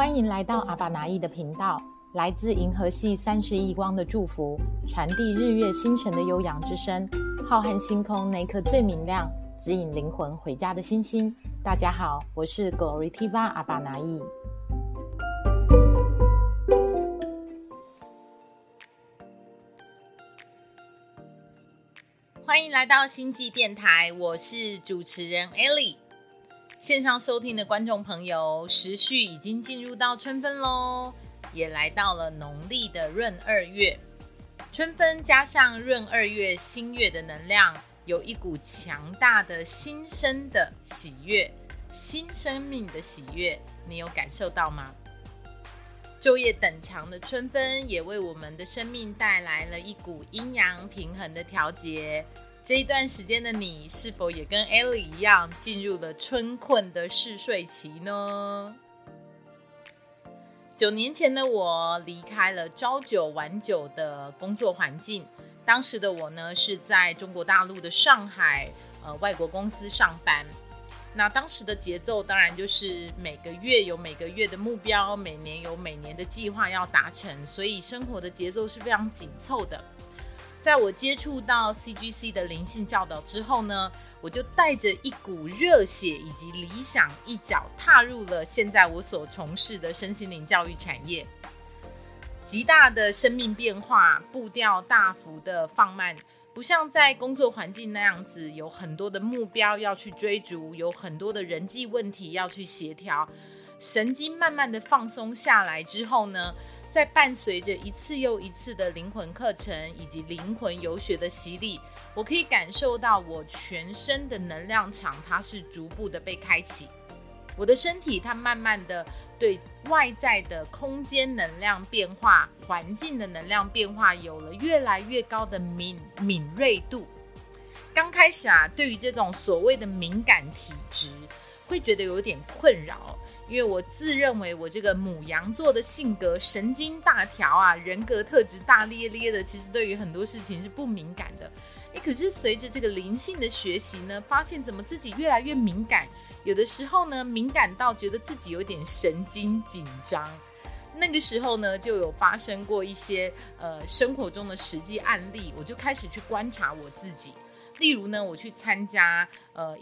欢迎来到阿爸拿意的频道，来自银河系30亿光的祝福，传递日月星辰的悠扬之声，浩瀚星空那颗最明亮，指引灵魂回家的星星。大家好，我是 Gloritiva 阿爸拿意。欢迎来到星际电台，我是主持人 Elly。线上收听的观众朋友，时序已经进入到春分咯，也来到了农历的闰二月。春分加上闰二月新月的能量，有一股强大的新生的喜悦，新生命的喜悦，你有感受到吗？昼夜等长的春分也为我们的生命带来了一股阴阳平衡的调节。这一段时间的你，是否也跟 Elly 一样进入了春困的嗜睡期呢？9年前的我离开了朝九晚九的工作环境，当时的我呢是在中国大陆的上海外国公司上班。那当时的节奏当然就是每个月有每个月的目标，每年有每年的计划要达成，所以生活的节奏是非常紧凑的。在我接触到 CGC 的灵性教导之后呢，我就带着一股热血以及理想，一脚踏入了现在我所从事的身心灵教育产业。极大的生命变化，步调大幅的放慢，不像在工作环境那样子，有很多的目标要去追逐，有很多的人际问题要去协调。神经慢慢的放松下来之后呢，在伴随着一次又一次的灵魂课程以及灵魂游学的洗礼，我可以感受到我全身的能量场，它是逐步的被开启。我的身体它慢慢的对外在的空间能量变化、环境的能量变化有了越来越高的 敏锐度。刚开始对于这种所谓的敏感体质会觉得有点困扰，因为我自认为我这个牡羊座的性格神经大条人格特质大咧咧的，其实对于很多事情是不敏感的。可是随着这个灵性的学习呢，发现怎么自己越来越敏感，有的时候呢敏感到觉得自己有点神经紧张。那个时候呢就有发生过一些生活中的实际案例，我就开始去观察我自己。例如呢，我去参加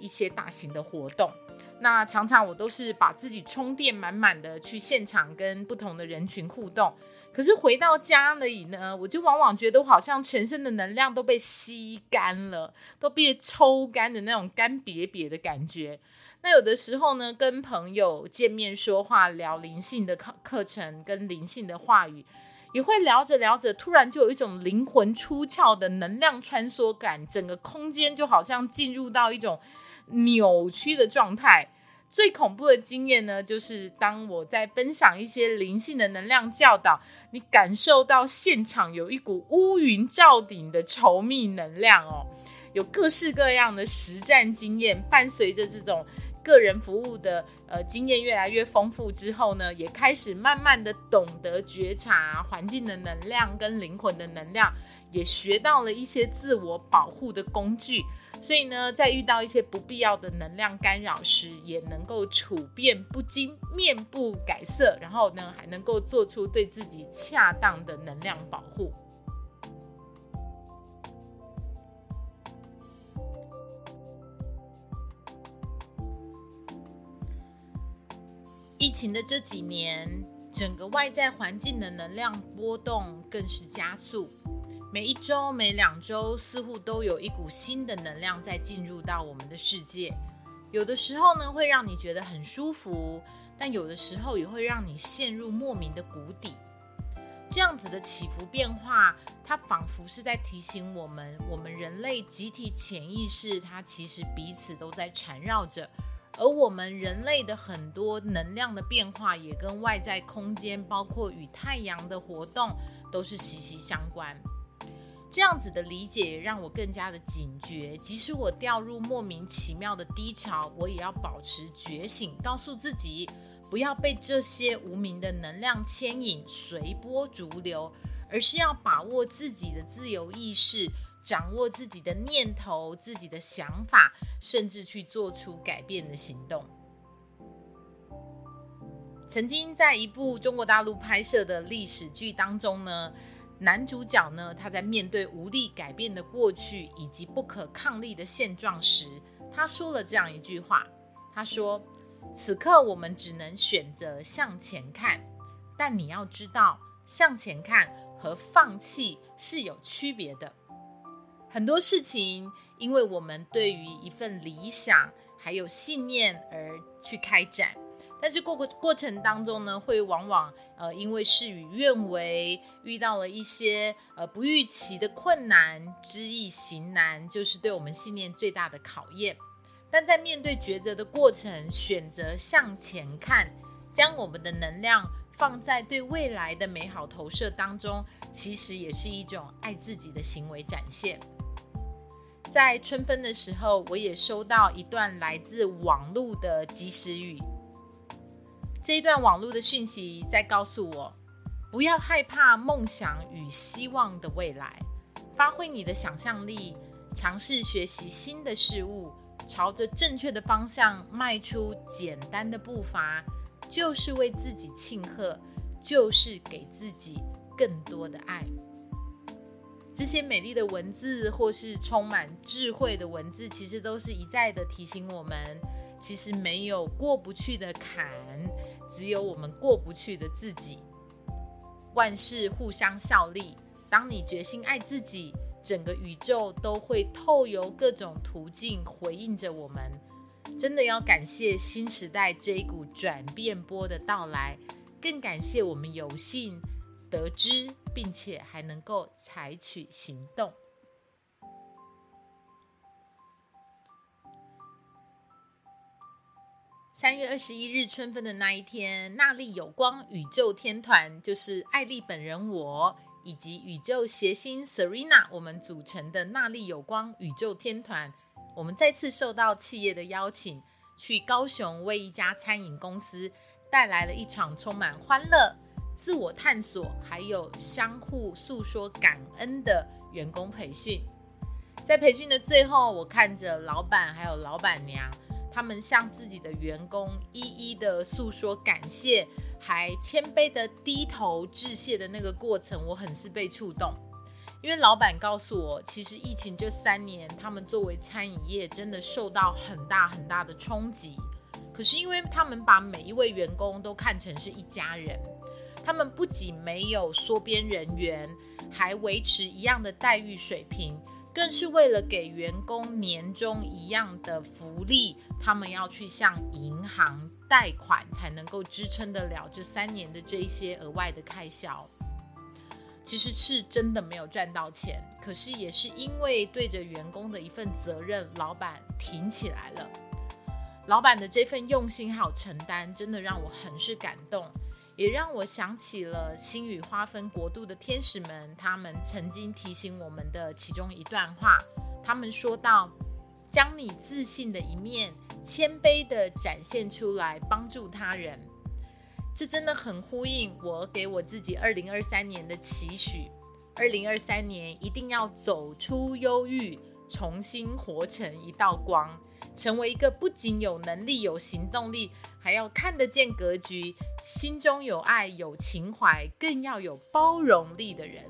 一些大型的活动，那常常我都是把自己充电满满的去现场跟不同的人群互动，可是回到家里呢，我就往往觉得我好像全身的能量都被吸干了，都被抽干的那种干瘪瘪的感觉。那有的时候呢，跟朋友见面说话聊灵性的课程跟灵性的话语，也会聊着聊着突然就有一种灵魂出窍的能量穿梭感，整个空间就好像进入到一种扭曲的状态。最恐怖的经验呢，就是当我在分享一些灵性的能量教导，你感受到现场有一股乌云罩顶的稠密能量有各式各样的实战经验，伴随着这种个人服务的经验越来越丰富之后呢，也开始慢慢的懂得觉察环境的能量跟灵魂的能量，也学到了一些自我保护的工具。所以呢，在遇到一些不必要的能量干扰时，也能够处变不惊，面不改色，然后呢，还能够做出对自己恰当的能量保护。疫情的这几年，整个外在环境的能量波动更是加速。每一周、每2周，似乎都有一股新的能量在进入到我们的世界。有的时候呢，会让你觉得很舒服，但有的时候也会让你陷入莫名的谷底。这样子的起伏变化，它仿佛是在提醒我们，我们人类集体潜意识，它其实彼此都在缠绕着。而我们人类的很多能量的变化，也跟外在空间，包括与太阳的活动，都是息息相关。这样子的理解也让我更加的警觉，即使我掉入莫名其妙的低潮，我也要保持觉醒，告诉自己不要被这些无名的能量牵引，随波逐流，而是要把握自己的自由意识，掌握自己的念头、自己的想法，甚至去做出改变的行动。曾经在一部中国大陆拍摄的历史剧当中呢，男主角呢，他在面对无力改变的过去以及不可抗力的现状时，他说了这样一句话，他说：此刻我们只能选择向前看，但你要知道，向前看和放弃是有区别的。很多事情，因为我们对于一份理想还有信念而去开展，但是过程当中呢，会往往因为事与愿违，遇到了一些不预期的困难，知易行难就是对我们信念最大的考验。但在面对抉择的过程，选择向前看，将我们的能量放在对未来的美好投射当中，其实也是一种爱自己的行为展现。在春分的时候，我也收到一段来自网络的即时语，这一段网络的讯息在告诉我，不要害怕梦想与希望的未来，发挥你的想象力，尝试学习新的事物，朝着正确的方向迈出简单的步伐，就是为自己庆贺，就是给自己更多的爱。这些美丽的文字或是充满智慧的文字，其实都是一再的提醒我们，其实没有过不去的坎，只有我们过不去的自己。万事互相效力，当你决心爱自己，整个宇宙都会透由各种途径回应着我们。真的要感谢新时代这一股转变波的到来，更感谢我们有幸得知，并且还能够采取行动。3月21日春分的那一天，那粒有光宇宙天团，就是艾莉本人我以及宇宙谐星 Serina 我们组成的那粒有光宇宙天团，我们再次受到企业的邀请，去高雄为一家餐饮公司带来了一场充满欢乐、自我探索还有相互诉说感恩的员工培训。在培训的最后，我看着老板还有老板娘，他们向自己的员工一一的诉说感谢，还谦卑的低头致谢的那个过程，我很是被触动。因为老板告诉我，其实疫情这3年，他们作为餐饮业真的受到很大很大的冲击。可是因为他们把每一位员工都看成是一家人，他们不仅没有缩编人员，还维持一样的待遇水平，更是为了给员工年终一样的福利，他们要去向银行贷款才能够支撑得了这3年的这一些额外的开销。其实是真的没有赚到钱，可是也是因为对着员工的一份责任，老板挺起来了。老板的这份用心还有承担，真的让我很是感动，也让我想起了星语花分国度的天使们，他们曾经提醒我们的其中一段话。他们说到，将你自信的一面谦卑地展现出来，帮助他人。这真的很呼应我给我自己2023年的期许。2023年一定要走出忧郁，重新活成一道光，成为一个不仅有能力、有行动力，还要看得见格局，心中有爱、有情怀，更要有包容力的人。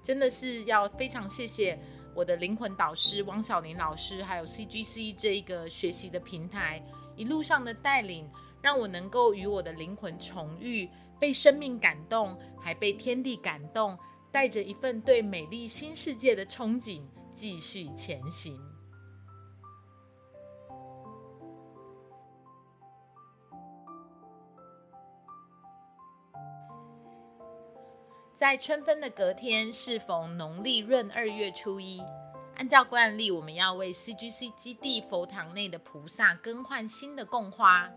真的是要非常谢谢我的灵魂导师汪小玲老师，还有 CGC 这一个学习的平台一路上的带领，让我能够与我的灵魂重遇，被生命感动，还被天地感动，带着一份对美丽新世界的憧憬继续前行。在春分的隔天，适逢农历闰2月初1，按照惯例，我们要为 CGC 基地佛堂内的菩萨更换新的供花。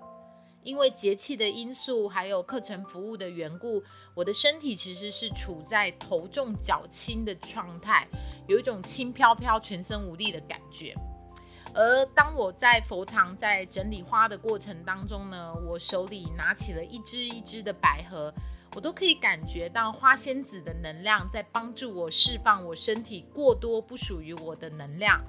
因为节气的因素还有课程服务的缘故，我的身体其实是处在头重脚轻的状态，有一种轻飘飘全身无力的感觉。而当我在佛堂在整理花的过程当中呢，我手里拿起了一支一支的百合，我都可以感觉到花仙子的能量在帮助我释放我身体过多不属于我的能量。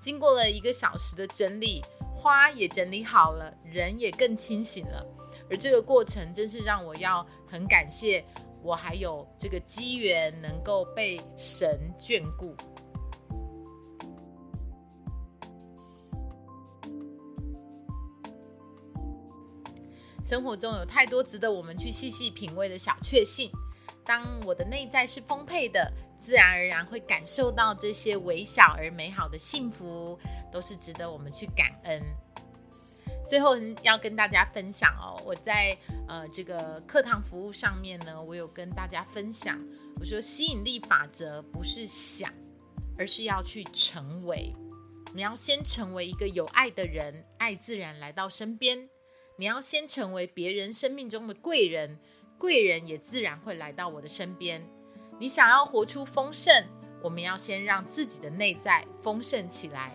经过了1个小时的整理，花也整理好了，人也更清醒了，而这个过程真是让我要很感谢我还有这个机缘能够被神眷顾。生活中有太多值得我们去细细品味的小确幸，当我的内在是丰沛的，自然而然会感受到这些微小而美好的幸福，都是值得我们去感恩。最后要跟大家分享哦，我在这个课堂服务上面呢，我有跟大家分享，我说吸引力法则不是想，而是要去成为。你要先成为一个有爱的人，爱自然来到身边。你要先成为别人生命中的贵人，贵人也自然会来到我的身边。你想要活出丰盛，我们要先让自己的内在丰盛起来。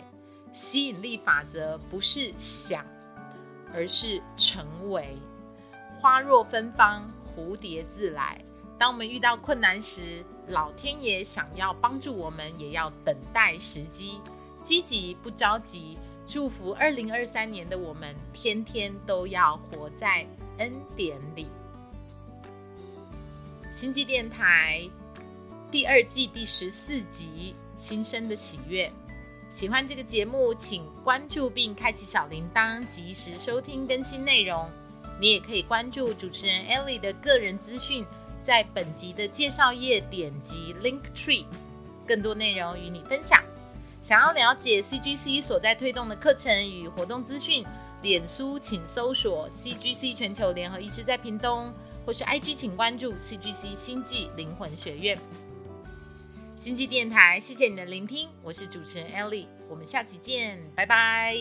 吸引力法则不是想，而是成为。花若芬芳，蝴蝶自来。当我们遇到困难时，老天爷想要帮助我们，也要等待时机，积极不着急。祝福2023年的我们，天天都要活在恩典里。星际电台第二季第14集《新生的喜悦》，喜欢这个节目，请关注并开启小铃铛，及时收听更新内容。你也可以关注主持人 Elly 的个人资讯，在本集的介绍页点击 LinkTree， 更多内容与你分享。想要了解 CGC 所在推动的课程与活动资讯，脸书请搜索 CGC 全球联合医师在屏东，或是 IG 请关注 CGC 星际灵魂学院。星际电台，谢谢你的聆听，我是主持人 Elly， 我们下期见，拜拜。